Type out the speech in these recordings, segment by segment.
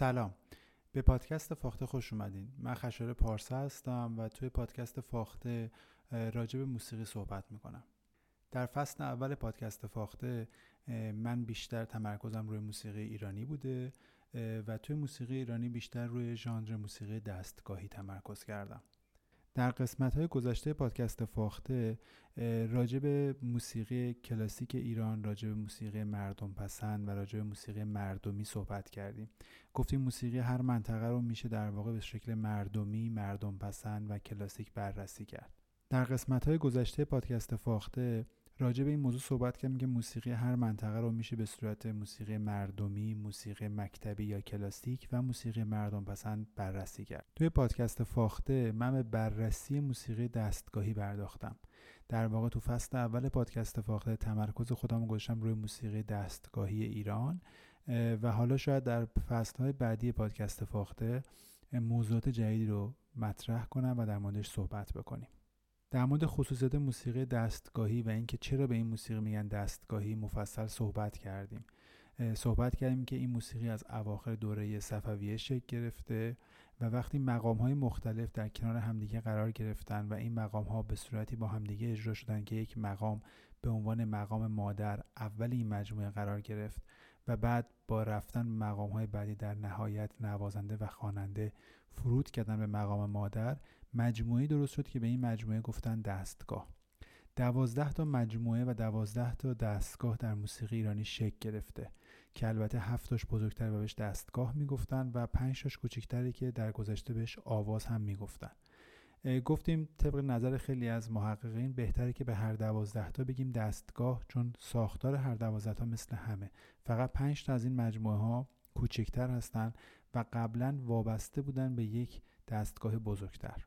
سلام، به پادکست فاخته خوش اومدین. من خشایار پارسا هستم و توی پادکست فاخته راجع به موسیقی صحبت میکنم. در فصل اول پادکست فاخته من بیشتر تمرکزم روی موسیقی ایرانی بوده و توی موسیقی ایرانی بیشتر روی ژانر موسیقی دستگاهی تمرکز کردم. در قسمت‌های گذشته پادکست فاخته راجع به موسیقی کلاسیک ایران، راجع به موسیقی مردم پسند و راجع به موسیقی مردمی صحبت کردیم. گفتیم موسیقی هر منطقه رو میشه در واقع به شکل مردمی، مردم پسند و کلاسیک بررسی کرد. در قسمت‌های گذشته پادکست فاخته راجع به این موضوع صحبت کردیم که موسیقی هر منطقه رو میشه به صورت موسیقی مردمی، موسیقی مکتبی یا کلاسیک و موسیقی مردم پسند بررسی کرد. توی پادکست فاخته من به بررسی موسیقی دستگاهی پرداختم. در واقع تو فصل اول پادکست فاخته تمرکز خودم رو گذاشتم روی موسیقی دستگاهی ایران و حالا شاید در فصل‌های بعدی پادکست فاخته موضوعات جدیدی رو مطرح کنم و در موردش صحبت بکنیم. در مورد خصوصیات موسیقی دستگاهی و اینکه چرا به این موسیقی میگن دستگاهی مفصل صحبت کردیم. صحبت کردیم که این موسیقی از اواخر دوره صفویه شکل گرفته و وقتی مقام‌های مختلف در کنار همدیگه قرار گرفتن و این مقام‌ها به صورتی با همدیگه اجرا شدن که یک مقام به عنوان مقام مادر اول این مجموعه قرار گرفت و بعد با رفتن مقام‌های بعدی در نهایت نوازنده و خواننده فرود کردن به مقام مادر، مجموعه درست شد که به این مجموعه گفتن دستگاه. 12 تا مجموعه و 12 تا دستگاه در موسیقی ایرانی شکل گرفته که البته 7 تاش بزرگتر و بهش دستگاه میگفتن و 5 تاش کوچکتری که در گذشته بهش آواز هم میگفتن. گفتیم طبق نظر خیلی از محققین بهتره که به هر 12 تا بگیم دستگاه، چون ساختار هر 12 تا مثل همه، فقط 5 تا از این مجموعه ها کوچکتر هستن و قبلا وابسته بودن به یک دستگاه بزرگتر.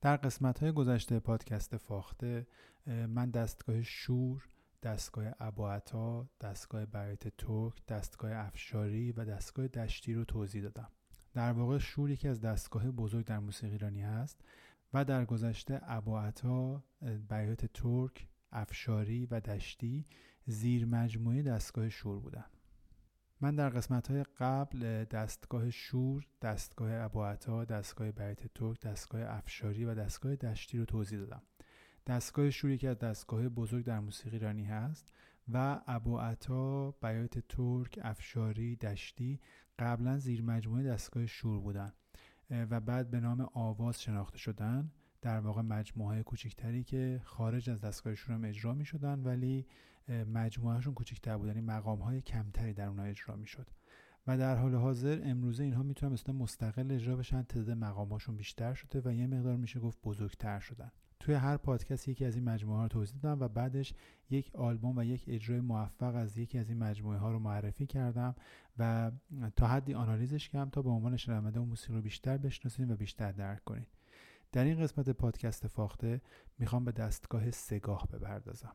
در قسمت‌های گذشته پادکست فاخته من دستگاه شور، دستگاه ابواتا، دستگاه برایت ترک، دستگاه افشاری و دستگاه دشتی رو توضیح دادم. در واقع شور یکی از دستگاه بزرگ در موسیقی ایرانی هست و در گذشته ابواتا، برایت ترک، افشاری و دشتی زیر مجموعه دستگاه شور بودن. من در قسمت‌های قبل دستگاه شور، دستگاه ابواتا، دستگاه برایت ترک، دستگاه افشاری و دستگاه دشتی رو توضیح دادم. دستگاه شور یکی از دستگاه‌های بزرگ در موسیقی ایرانی هست و ابواتا، برایت ترک، افشاری، دشتی قبلا زیر مجموعه دستگاه شور بودن و بعد به نام آواز شناخته شدن. در واقع مجموعه‌های کوچکتری که خارج از دستگاه شور هم اجرا می‌شدن ولی مجموعه‌شون کوچکتر بود، یعنی مقام‌های کمتری در اونها اجرا می‌شد و در حال حاضر امروزه اینها میتونن مثلا مستقل اجرا بشن. تعداد مقام‌هاشون بیشتر شده و یه مقدار میشه گفت بزرگتر شدن. توی هر پادکست یکی از این مجموعه‌ها رو توضیح دادم و بعدش یک آلبوم و یک اجرای موفق از یکی از این مجموعه‌ها رو معرفی کردم و تا حدی آنالیزش کردم تا به عنوان شنونده موسیقی رو بیشتر بشناسید و بیشتر درک کنید. در این قسمت پادکست فاخته میخوام به دستگاه سگاه بپردازم.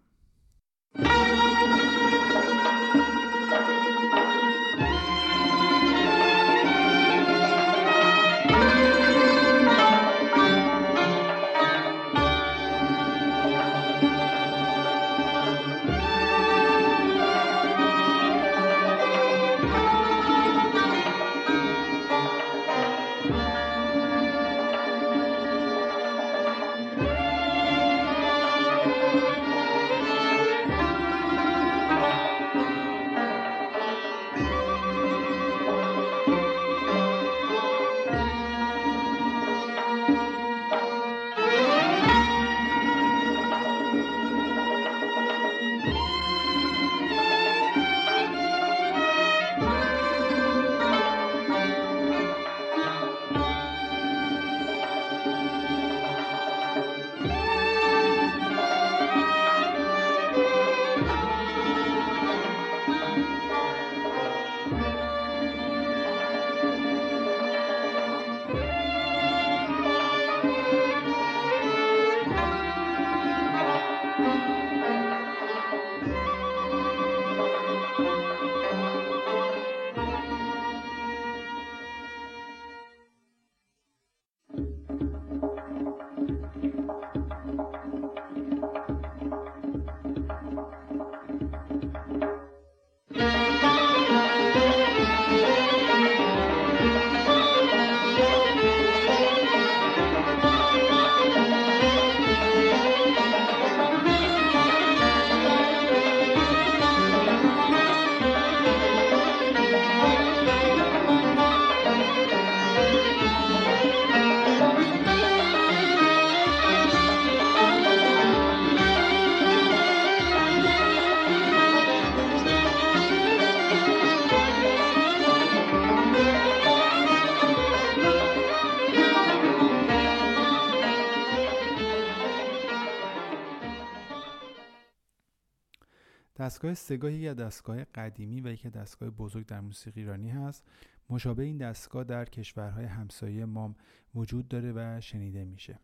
دستگاه سگاه یک دستگاه قدیمی و یک دستگاه بزرگ در موسیقی ایرانی هست. مشابه این دستگاه در کشورهای همسایه ما وجود داره و شنیده میشه.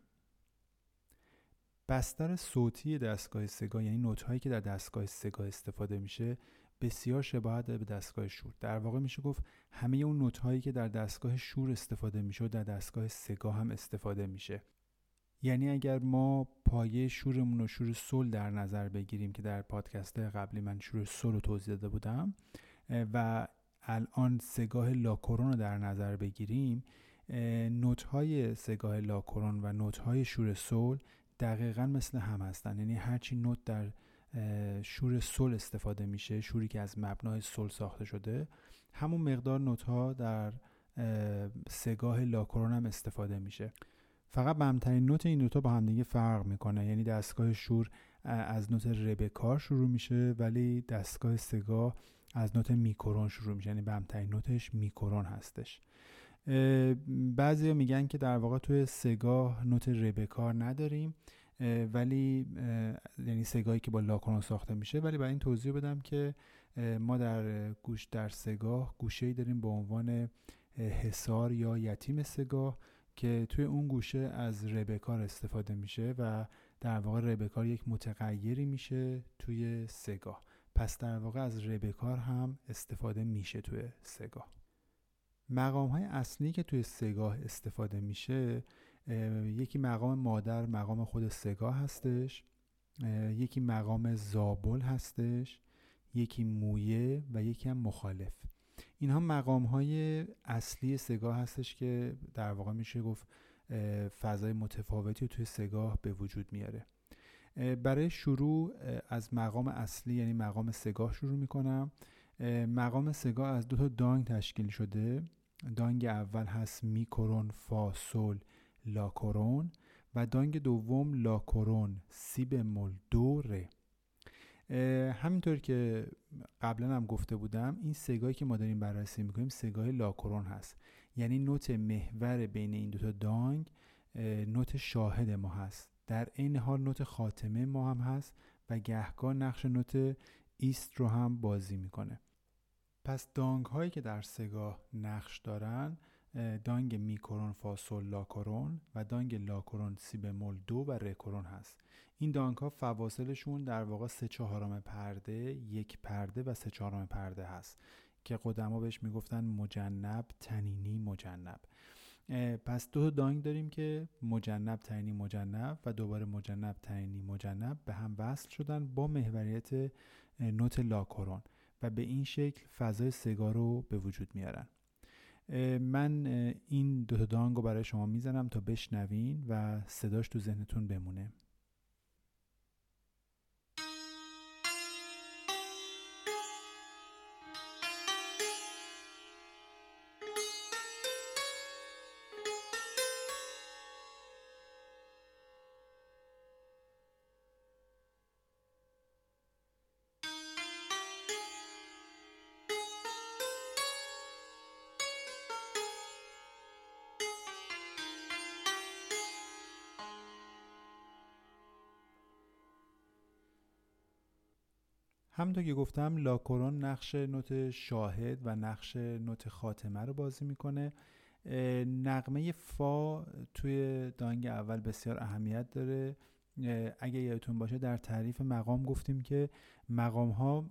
بستر صوتی دستگاه سگاه، یعنی نوت‌هایی که در دستگاه سگاه استفاده میشه، بسیار شباهت به دستگاه شور. در واقع میشه گفت همه اون نوت‌هایی که در دستگاه شور استفاده میشه در دستگاه سگاه هم استفاده میشه. یعنی اگر ما پایه شورمون رو شور سل در نظر بگیریم که در پادکست قبلی من شور سل رو توضیح داده بودم و الان سگاه لاکرون رو در نظر بگیریم، نوت‌های سگاه لاکرون و نوت‌های شور سل دقیقاً مثل هم هستن. یعنی هرچی نوت در شور سل استفاده میشه، شوری که از مبنای سل ساخته شده، همون مقدار نوت‌ها در سگاه لاکرون هم استفاده میشه. فقط مهمترین نوت این دوتا با هم دیگه فرق میکنه. یعنی دستگاه شور از نوت ربکار شروع میشه ولی دستگاه سگاه از نوت میکرون شروع میشه، یعنی مهمترین نوتش میکرون هستش. بعضیا میگن که در واقع توی سگاه نوت ربکار نداریم ولی یعنی سگاهی که با لاکرون ساخته میشه، ولی برای این توضیح بدم که ما در سگاه گوشه‌ای داریم به عنوان حصار یا یتیم سگاه که توی اون گوشه از ربکار استفاده میشه و در واقع ربکار یک متغیری میشه توی سگاه. پس در واقع از ربکار هم استفاده میشه توی سگاه. مقام های اصلی که توی سگاه استفاده میشه، یکی مقام مادر، مقام خود سگاه هستش، یکی مقام زابل هستش، یکی مویه و یکی هم مخالف. اینها مقام های اصلی سگاه هستش که در واقع میشه گفت فضای متفاوتی توی سگاه به وجود میاره. برای شروع از مقام اصلی یعنی مقام سگاه شروع میکنم. مقام سگاه از دو تا دانگ تشکیل شده. دانگ اول هست میکرون فا سل لاکرون و دانگ دوم لاکرون سی بمل دو ره. همینطور که قبلا هم گفته بودم، این سگاهی که ما داریم بررسی میکنیم سگاه لاکرون هست، یعنی نوت محور بین این دوتا دانگ نوت شاهد ما هست، در این حال نوت خاتمه ما هم هست و گهگاه نقش نوت ایست رو هم بازی میکنه. پس دانگ هایی که در سگاه نقش دارن دانگ میکرون فاصل لاکرون و دانگ لاکرون سی بمول دو و ری کرون هست. این دانگ ها فواصلشون در واقع 3/4 پرده، 1 پرده و 3/4 پرده هست که قدما بهش میگفتن مجنب تنینی مجنب. پس دو دانگ داریم که مجنب تنینی مجنب و دوباره مجنب تنینی مجنب به هم وصل شدن با محوریت نوت لاکرون و به این شکل فضای سگاه رو به وجود میارن. من این دو دانگ رو برای شما میزنم تا بشنوین و صداش تو ذهنتون بمونه. همونطور که گفتم لاکرون نقش نوت شاهد و نقش نوت خاتمه رو بازی میکنه. نغمه فا توی دانگ اول بسیار اهمیت داره. اگه یادتون باشه در تعریف مقام گفتیم که مقام ها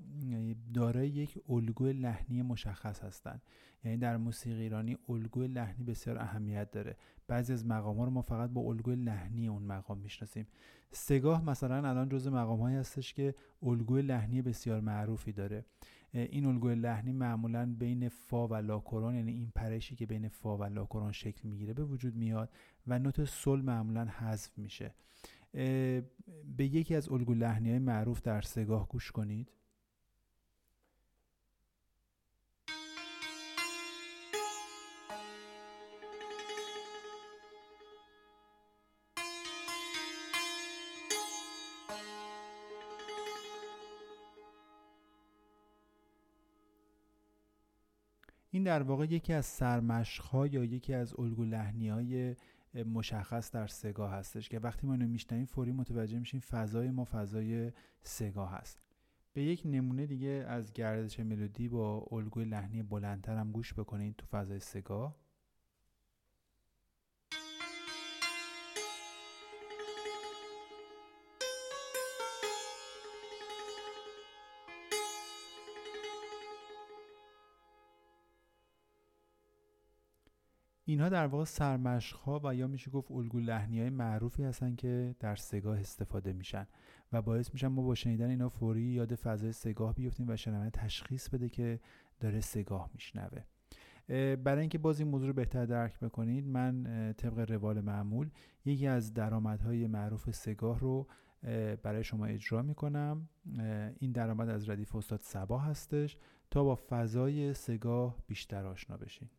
دارای یک الگوی لحنی مشخص هستن، یعنی در موسیقی ایرانی الگوی لحنی بسیار اهمیت داره. بعضی از مقام ها رو ما فقط با الگوی لحنی اون مقام میشناسیم. سگاه مثلا الان جزو مقام هایی هستش که الگوی لحنی بسیار معروفی داره. این الگوی لحنی معمولا بین فا و لاکرون، یعنی این پرشی که بین فا و لاکرون شکل میگیره به وجود میاد و نوت سل معمولا حذف میشه. به یکی از الگو لحنی‌های معروف در سگاه گوش کنید. این در واقع یکی از سرمشق‌ها یا یکی از الگو لحنی‌های مشخص در سگاه هستش که وقتی ما اینو میشنویم فوری متوجه میشیم فضای ما فضای سگاه هست. به یک نمونه دیگه از گردش ملودی با الگوی لحنی بلندتر هم گوش بکنید تو فضای سگاه. اینها در واقع سرمشق‌ها و یا میشه گفت الگو لحنی‌های معروفی هستن که در سگاه استفاده میشن و باعث میشن ما با شنیدن اینا فوری یاد فضای سگاه بیفتیم و شنونده تشخیص بده که داره سگاه میشنوه. برای اینکه باز این موضوع رو بهتر درک بکنید، من طبق روال معمول یکی از درآمدهای معروف سگاه رو برای شما اجرا میکنم. این درآمد از ردیف استاد صبا هستش تا با فضای سگاه بیشتر آشنا بشین.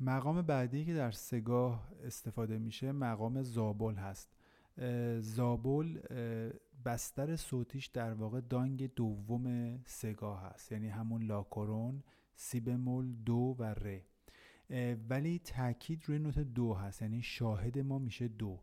مقام بعدی که در سگاه استفاده میشه مقام زابل هست. زابل بستر صوتیش در واقع دانگ دوم سگاه هست، یعنی همون لاکرون، سی بمل، دو و ره، ولی تاکید روی نوت دو هست، یعنی شاهد ما میشه دو.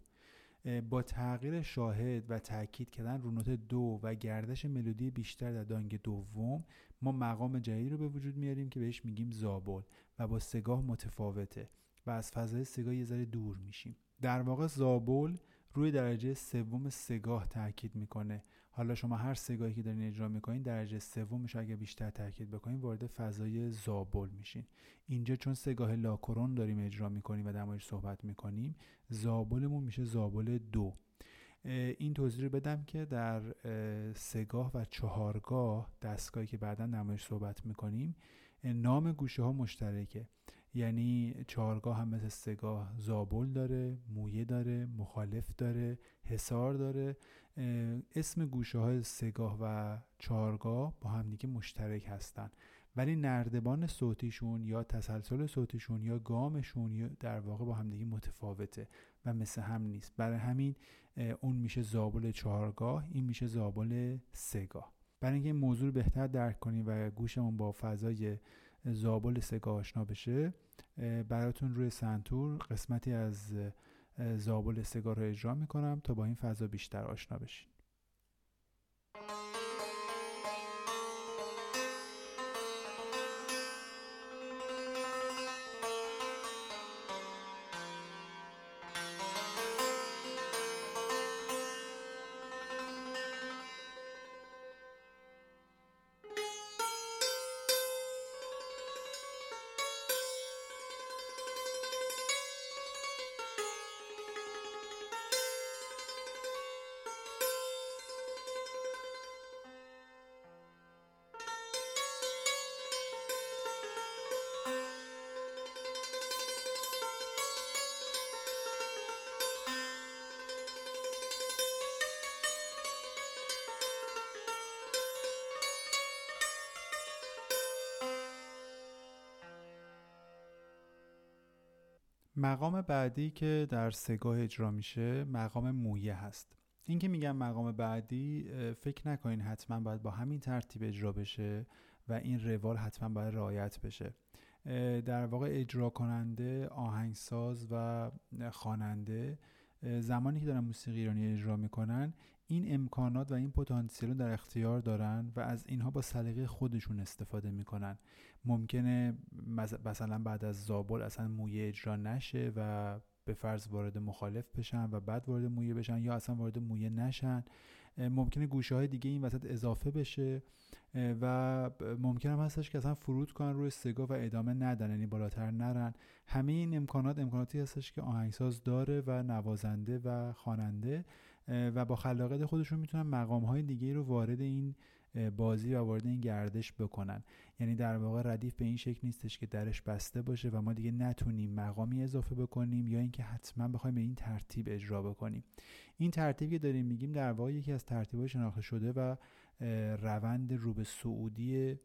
با تغییر شاهد و تاکید کردن رو نوت دو و گردش ملودی بیشتر در دانگ دوم، ما مقام جدید رو به وجود میاریم که بهش میگیم زابل و با سگاه متفاوته و از فضای سگاه یه ذره دور میشیم. در واقع زابل روی درجه سوم سگاه تاکید میکنه. حالا شما هر سگاهی که دارین اجرا میکنین درجه سومش اگه بیشتر تاکید بکنین وارد فضای زابل میشین. اینجا چون سگاه لاکرون داریم اجرا میکنیم و در موردش صحبت میکنیم، زابلمون میشه زابل دو. این توضیح رو بدم که در سگاه و چارگاه، دستگاهی که بعداً در موردش صحبت میکنیم، نام گوشه ها مشترکه، یعنی چارگاه هم مثل سگاه زابل داره، مویه داره، مخالف داره، حصار داره. اسم گوشه های سگاه و چارگاه با هم دیگه مشترک هستن، ولی نردبان صوتیشون یا تسلسل صوتیشون یا گامشون در واقع با هم دیگه متفاوته و مثل هم نیست. برای همین اون میشه زابل چارگاه، این میشه زابل سگاه. برای اینکه این موضوع بهتر درک کنیم و گوشمون با فضای زابل سگاه آشنا بشه، براتون روی سنتور قسمتی از زابل سگاه رو اجرا میکنم تا با این فضا بیشتر آشنا بشین. مقام بعدی که در سگاه اجرا میشه مقام مویه هست. این که میگم مقام بعدی، فکر نکنین حتما باید با همین ترتیب اجرا بشه و این روال حتما باید رعایت بشه. در واقع اجرا کننده، آهنگساز و خواننده زمانی که دارن موسیقی ایرانی اجرا میکنن این امکانات و این پتانسیل رو در اختیار دارن و از اینها با سلیقه خودشون استفاده میکنن. ممکنه مثلا بعد از زابل اصلا مویه اجرا نشه و به فرض وارد مخالف بشن و بعد وارد مویه بشن، یا اصلا وارد مویه نشن. ممکنه گوشه های دیگه این وسط اضافه بشه و ممکنه هم هستش که اصلا فرود کنن روی سگاه و ادامه ندن، یعنی بالاتر نرن. همه این امکاناتی هستش که آهنگساز داره و نوازنده و خواننده و با خلاقیت خودشون میتونن مقام های دیگه رو وارد این بازی و وارد این گردش بکنن. یعنی در واقع ردیف به این شکل نیستش که درش بسته باشه و ما دیگه نتونیم مقامی اضافه بکنیم یا اینکه حتما بخوایم به این ترتیب اجرا بکنیم. این ترتیبی که داریم میگیم در واقع یکی از ترتیب‌های شناخته شده و روند رو به صعودی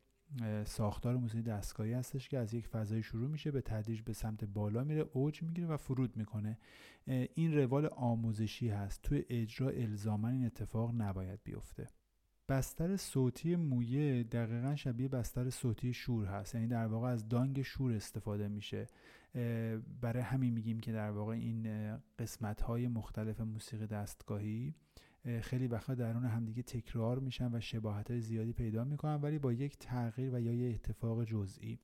ساختار موسیقی دستگاهی هستش که از یک فضای شروع میشه، به تدریج به سمت بالا میره، اوج میگیره و فرود میکنه. این روال آموزشی هست، توی اجرا الزاماً این اتفاق نباید بیفته. بستر صوتی مویه دقیقاً شبیه بستر صوتی شور هست، یعنی در واقع از دانگ شور استفاده میشه. برای همین میگیم که در واقع این قسمت‌های مختلف موسیقی دستگاهی خیلی وقتا درون همدیگه تکرار میشن و شباهت‌های زیادی پیدا میکنن، ولی با یک تغییر و یا یک اتفاق جزئی.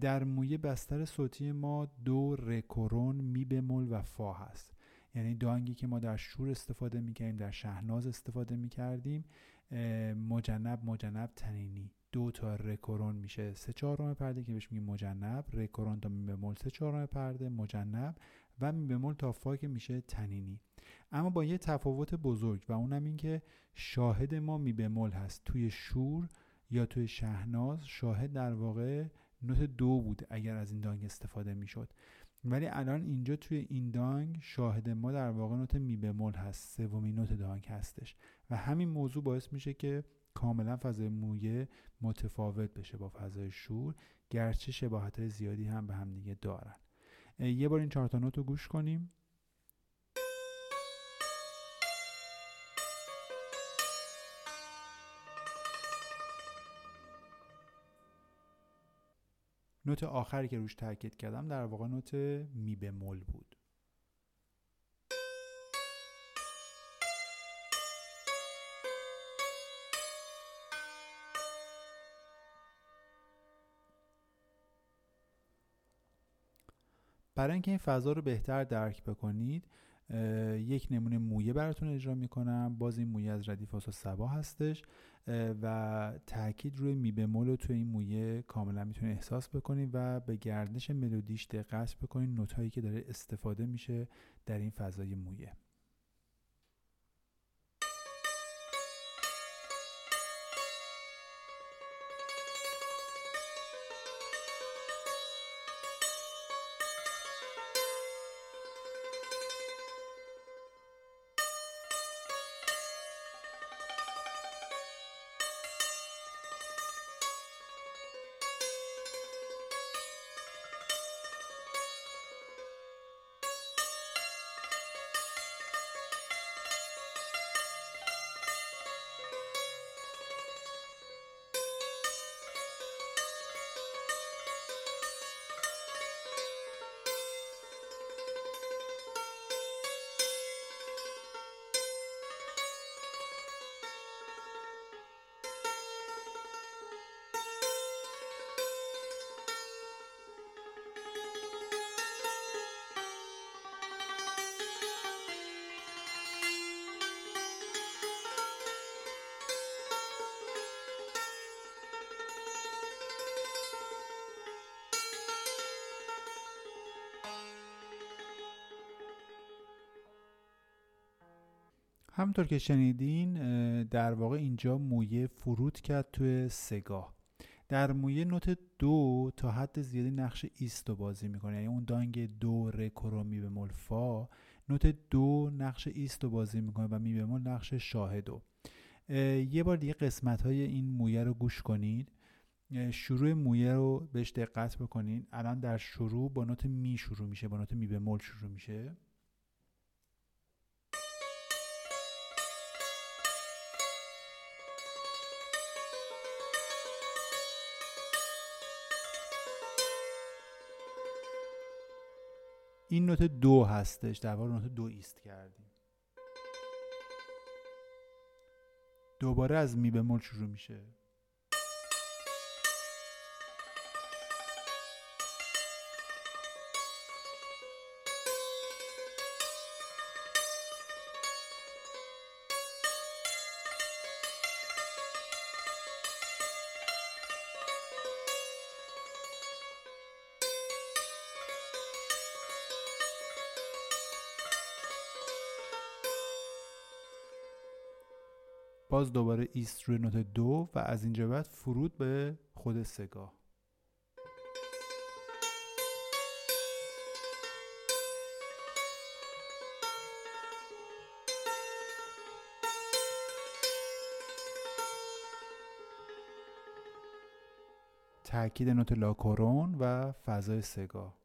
در مویه بستر صوتی ما دو، ری کرون، میبه مول و فا هست. یعنی دانگی که ما در شور استفاده میکردیم، در شهناز استفاده میکردیم، مجنب تنینی. دو تا ری کرون میشه 3/4 پرده که بهش میگیم مجنب، ری کرون تا می بمول 3/4 پرده مجنب و می بمول تا فا که میشه تنینی. اما با یه تفاوت بزرگ و اونم این که شاهد ما می بمول هست. توی شور یا توی شهناز شاهد در واقع نوت 2 بود اگر از این دانگ استفاده میشد، ولی الان اینجا توی این دانگ شاهد ما در واقع نوت می بمول هست، سومین نوت دانگ هستش و همین موضوع باعث میشه که کاملا فضای مویه متفاوت بشه با فضای شور، گرچه شباهت‌های زیادی هم به هم دیگه دارن. یه بار این 4 تا نوت رو گوش کنیم. نوت آخری که روش تاکید کردم در واقع نوت می بمول بود. برای اینکه این فضا رو بهتر درک بکنید یک نمونه مویه براتون اجرا میکنم. باز این مویه از ردیف و صبا هستش و تاکید روی می بمول رو توی این مویه کاملا میتونه احساس بکنید و به گردش ملودیش دقت بکنید، نوتایی که داره استفاده میشه در این فضای مویه. همطور که شنیدین در واقع اینجا مویه فرود کرد توی سگاه. در مویه نوت 2 تا حد زیادی نقش ایست رو بازی میکنه، یعنی اون دانگ دو ره کرو می بمول فا، نوت 2 نقش ایست رو بازی میکنه و می بمول نقش شاهد رو. یه بار دیگه قسمت های این مویه رو گوش کنید. شروع مویه رو بهش دقت بکنین. الان در شروع با نوت می شروع میشه، با نوت می بمول شروع میشه. این نوت دو هستش، در واقع نوت دو ایست کردیم. دوباره از می بمول شروع میشه. باز دوباره ایست روی نوت دو و از اینجا بعد فرود به خود سگاه. تأکید نوت لاکرون و فضای سگاه.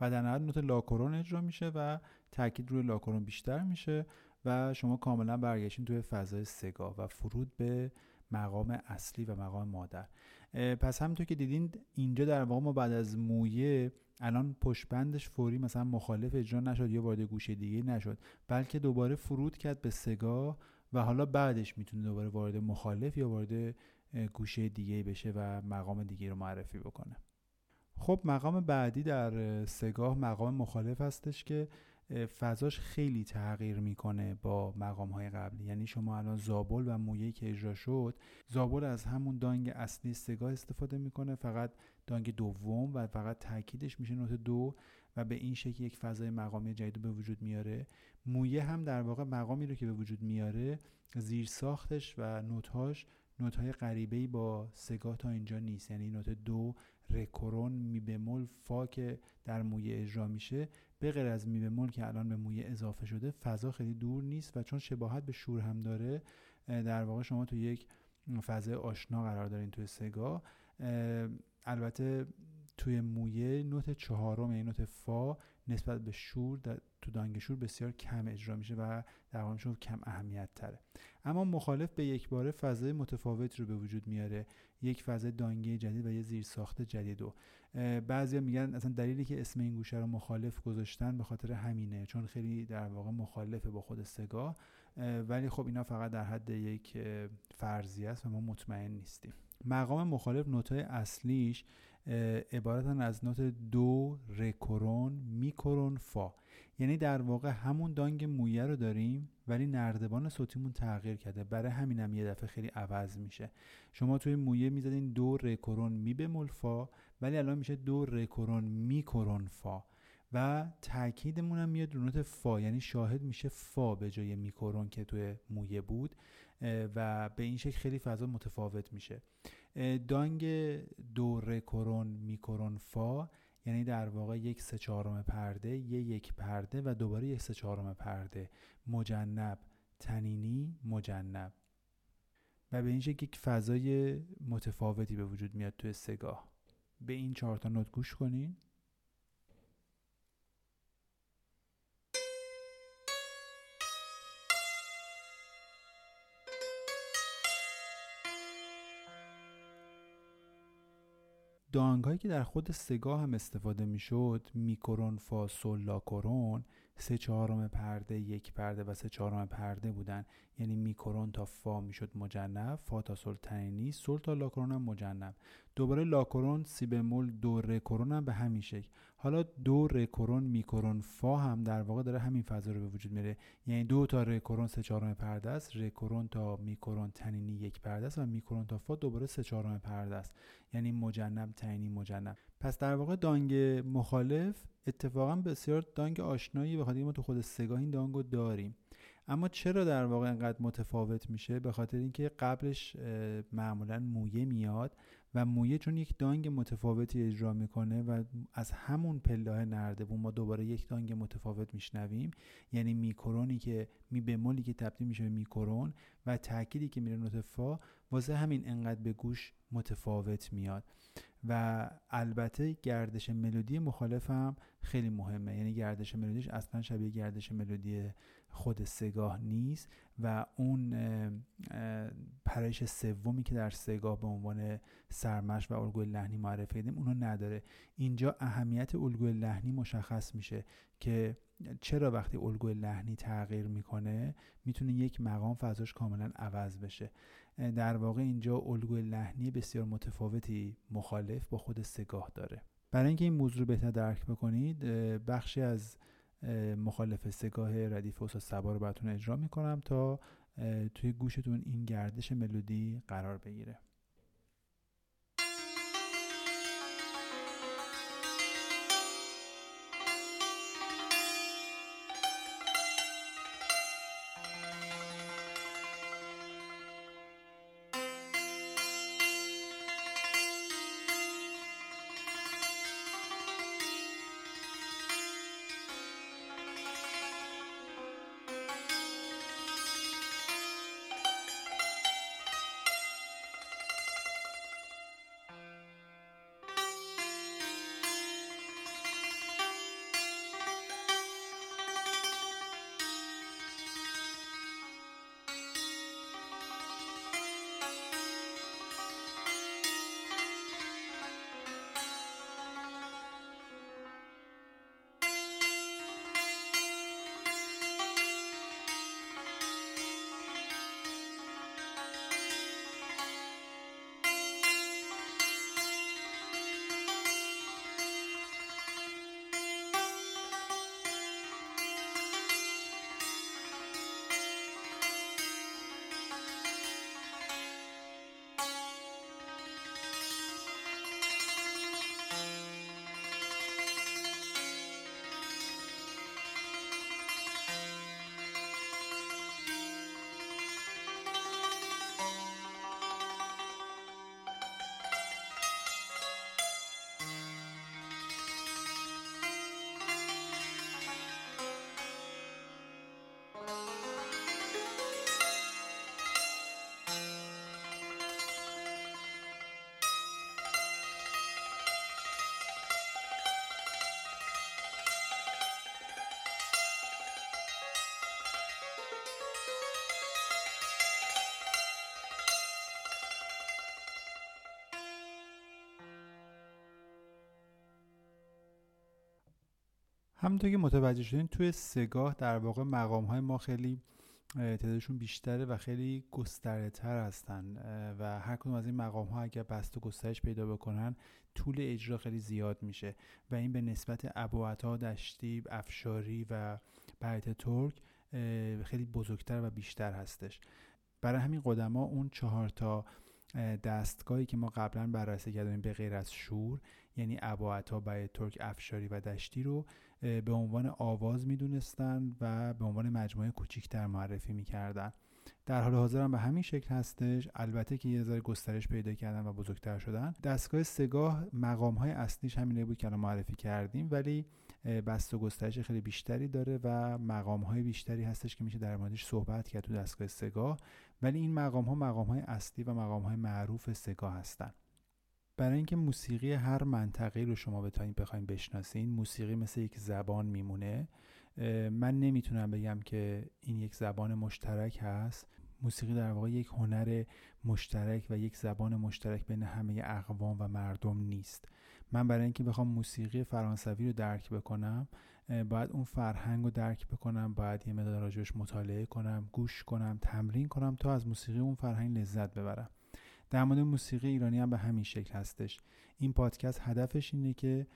و در نهایت نوت لاکرون اجرا میشه و تاکید روی لاکرون بیشتر میشه و شما کاملا برگشتین توی فضای سگاه و فرود به مقام اصلی و مقام مادر. پس همونطور که دیدین اینجا در واقع ما بعد از مویه الان پشت بندش فوری مثلا مخالف اجرا نشد یا وارد گوشه دیگه نشد، بلکه دوباره فرود کرد به سگاه و حالا بعدش میتونه دوباره وارد مخالف یا وارد گوشه دیگه بشه و مقام دیگه رو معرفی بکنه. خب مقام بعدی در سگاه مقام مخالف هستش که فضاش خیلی تغییر میکنه با مقام‌های قبلی. یعنی شما الان زابل و مویه که اجرا شد، زابل از همون دانگ اصلی سگاه استفاده میکنه، فقط دانگ دوم و فقط تاکیدش میشه نوت دو و به این شکل یک فضای مقامی جدید به وجود میاره. مویه هم در واقع مقامی رو که به وجود میاره زیر ساختش و نوت‌هاش نوت‌های غریبه‌ای با سگاه تا اینجا نیست. یعنی نوت دو، ری کرون، می بمول، فا که در مویه اجرا میشه به غیر از می بمول که الان به مویه اضافه شده فضا خیلی دور نیست و چون شباهت به شور هم داره در واقع شما تو یک فضای آشنا قرار دارین توی سگاه. البته توی مویه نوت چهارم یعنی نوت فا نسبت به شور تو دانگ شور بسیار کم اجرا میشه و در واقع شما کم اهمیت تره. اما مخالف به یک باره فضای متفاوت رو به وجود میاره، یک فضای دانگی جدید و یه زیرساخت جدید. و بعضیا میگن اصلا دلیلی که اسم این گوشه رو مخالف گذاشتن به خاطر همینه، چون خیلی در واقع مخالفه با خود سگاه. ولی خب اینا فقط در حد یک فرضیه است و ما مطمئن نیستیم. مقام مخالف نوت‌های اصلیش عبارتن از نوت دو، ری کرون، میکرون، فا. یعنی در واقع همون دانگ مویه رو داریم ولی نردبان صوتیمون تغییر کرده، برای همینم یه دفعه خیلی عوض میشه. شما توی مویه میزدین دو ری کرون می بمول فا ولی الان میشه دو ری کرون میکرون فا و تاکیدمون هم میاد رو نوت فا، یعنی شاهد میشه فا به جای میکرون که توی مویه بود و به این شکل خیلی فضا متفاوت میشه. دانگ دو ری کرون میکرون فا یعنی در واقع یک سه چهارم پرده، یک پرده و دوباره یک سه چهارم پرده، مجنب تنینی مجنب، و به این شکل یک فضای متفاوتی به وجود میاد توی سگاه. به این چهار تا نوت گوش کنین. دانگ هایی که در خود سگاه هم استفاده می شد، میکرون، فا، سول، لاکرون، سه چهارم پرده، یک پرده و سه چهارم پرده بودن. یعنی میکرون تا فا می شد مجنب، فا تا سول تنینی، سول تا لاکرون هم مجنب. دوباره لاکرون، سی بمول، دو ری کرون هم به همین شکل. حالا دو ری کرون میکرون فا هم در واقع داره همین فضا رو به وجود میاره. یعنی دو تا ری کرون سه چهارم پرده است، ری کرون تا میکرون تنینی یک پرده است و میکرون تا فا دوباره سه چهارم پرده است، یعنی مجنب تنینی مجنب. پس در واقع دانگ مخالف اتفاقا بسیار دانگ آشنایی، بخاطر اینکه ما تو خود سگاه این دانگو داریم. اما چرا در واقع اینقدر متفاوت میشه؟ به خاطر اینکه قبلش معمولا مویه میاد و مویه چون یک دانگ متفاوتی اجرا میکنه و از همون پله نردبون ما دوباره یک دانگ متفاوت میشنویم، یعنی میکرونی که میبه مولی که تبدیل میشه به میکرون و تأکیدی که میره نوت فا، واسه همین انقدر به گوش متفاوت میاد. و البته گردش ملودی مخالف هم خیلی مهمه، یعنی گردش ملودیش اصلا شبیه گردش ملودی خود سگاه نیست و اون پرایش سومی که در سگاه به عنوان سرمشق و الگوی لحنی معرفی کردیم اونو نداره. اینجا اهمیت الگوی لحنی مشخص میشه که چرا وقتی الگوی لحنی تغییر میکنه میتونه یک مقام فضاش کاملا عوض بشه. در واقع اینجا الگوی لحنی بسیار متفاوتی مخالف با خود سگاه داره. برای اینکه این موضوع رو بهتر درک بکنید، بخشی از مخالف سگاه ردیف و صبا رو براتون اجرا میکنم تا توی گوشتون این گردش ملودی قرار بگیره. همونطور که متوجه شدین توی سگاه در واقع مقام های ما خیلی تعدادشون بیشتره و خیلی گستره تر هستن و هر کدوم از این مقام ها اگر بست و گسترش پیدا بکنن طول اجرا خیلی زیاد میشه و این به نسبت ابواتا، دشتی، افشاری و برایت ترک خیلی بزرگتر و بیشتر هستش. برای همین قدما اون 4 تا دستگاهی که ما قبلا بررسی کردیم به غیر از شور، یعنی اباطها، بیات ترک، افشاری و دشتی رو به عنوان آواز میدونستن و به عنوان مجموعه کوچیک‌تر معرفی میکردن. در حال حاضر هم به همین شکل هستش، البته که یه ذره گسترش پیدا کردن و بزرگتر شدن. دستگاه سگاه مقام‌های اصلیش همینه بود که الان معرفی کردیم، ولی بست و گسترش خیلی بیشتری داره و مقام‌های بیشتری هستش که میشه در موردش صحبت کرد تو دستگاه سگاه، ولی این مقام‌ها مقام‌های اصلی و مقام‌های معروف سگاه هستن. برای اینکه موسیقی هر منطقه رو شما بخواید بشناسین، موسیقی مثل یک زبان میمونه. من نمیتونم بگم که این یک زبان مشترک هست. موسیقی در واقع یک هنر مشترک و یک زبان مشترک بین همه اقوام و مردم نیست. من برای اینکه بخوام موسیقی فرانسوی رو درک بکنم، باید اون فرهنگ رو درک بکنم، باید یه مقدار راجعش مطالعه کنم، گوش کنم، تمرین کنم تا از موسیقی اون فرهنگ لذت ببرم. در مورد موسیقی ایرانی هم به همین شکل هستش. این پادکست هدفش اینه که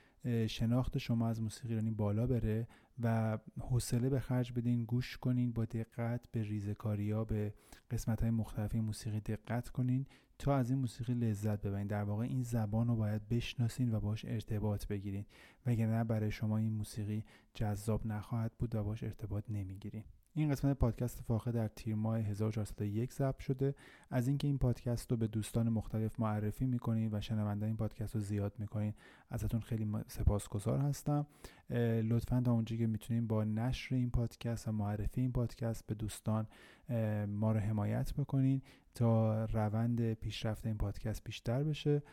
شناخت شما از موسیقی ایرانی بالا بره و حوصله به خرج بدین، گوش کنین، با دقت به ریزکاری‌ها، به قسمت‌های مختلف موسیقی دقت کنین تا از این موسیقی لذت ببرین. در واقع این زبان رو باید بشناسین و باهاش ارتباط بگیرین، وگرنه برای شما این موسیقی جذاب نخواهد بود و باهاش ارتباط نمیگیرین. این قسمت پادکست فاخته در تیر ماه 1401 ضبط شده. از اینکه این پادکست رو به دوستان مختلف معرفی میکنین و شنونده این پادکست رو زیاد میکنین ازتون خیلی سپاسگزار هستم. لطفاً تا اونجایی که میتونین با نشر این پادکست و معرفی این پادکست به دوستان ما رو حمایت بکنین تا روند پیشرفت این پادکست بیشتر بشه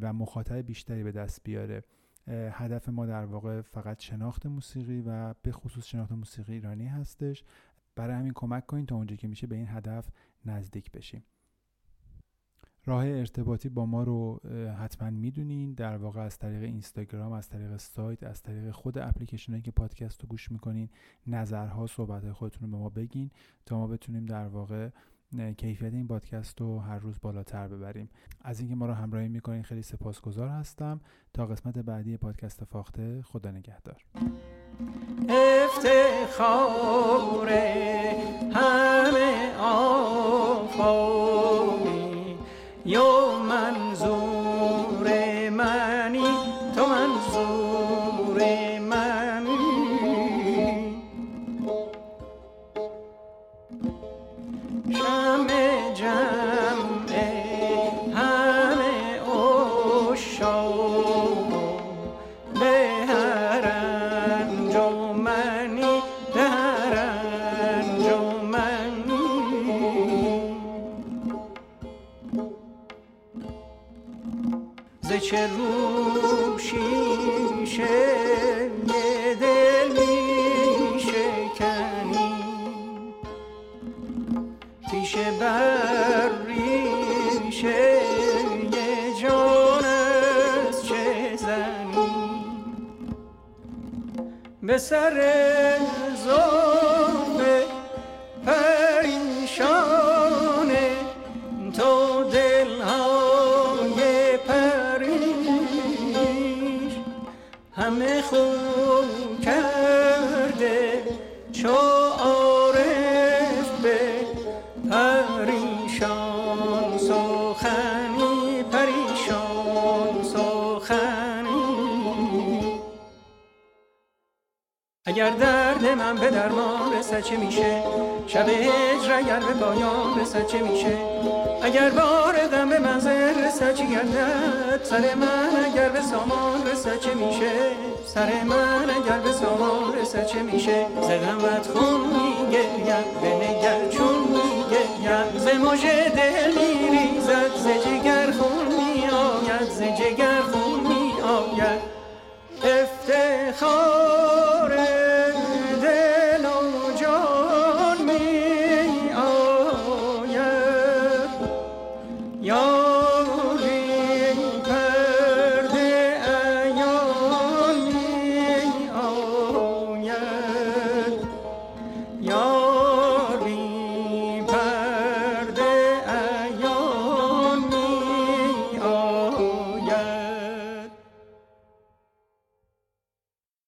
و مخاطب بیشتری به دست بیاره. هدف ما در واقع فقط شناخت موسیقی و به خصوص شناخت موسیقی ایرانی هستش. برای همین کمک کنین تا اونجایی که میشه به این هدف نزدیک بشیم. راه ارتباطی با ما رو حتما میدونین، در واقع از طریق اینستاگرام، از طریق سایت، از طریق خود اپلیکیشنایی که پادکست رو گوش میکنین. نظرها، صحبتهای خودتون رو به ما بگین تا ما بتونیم در واقع کیفیت این پادکست رو هر روز بالاتر ببریم. از اینکه ما رو همراهی میکنین خیلی سپاسگزار هستم. تا قسمت بعدی پادکست فاخته، خدا نگهدار. افتخار همه آفاقی، یا منظور منی تو منظور منی، همه جمع همه عشاق به هر انجمنی، به هر انجمنی. ز چه رو شیشه دل می شکنی، پیش بر ریشه جان است چه زنی، به سر زلف پریشان تو دلهای پریش، همه خون کرده چو پریشان سخنی، پریشان سخنی. اگر درد من به درمان رسد چه میشه، شب هجر اگر به پایان رسد چه میشه، اگر بار غم به منزل رسد چه گردد سر من، اگر به سامان رسد چه میشه سر من، اگر به سامان رسد چه میشه. ز غمت خون میگریم بنگر چون میگریم، ز مژه دل میریزد ز جگر خون میآید، ز جگر خون میآید. افتخار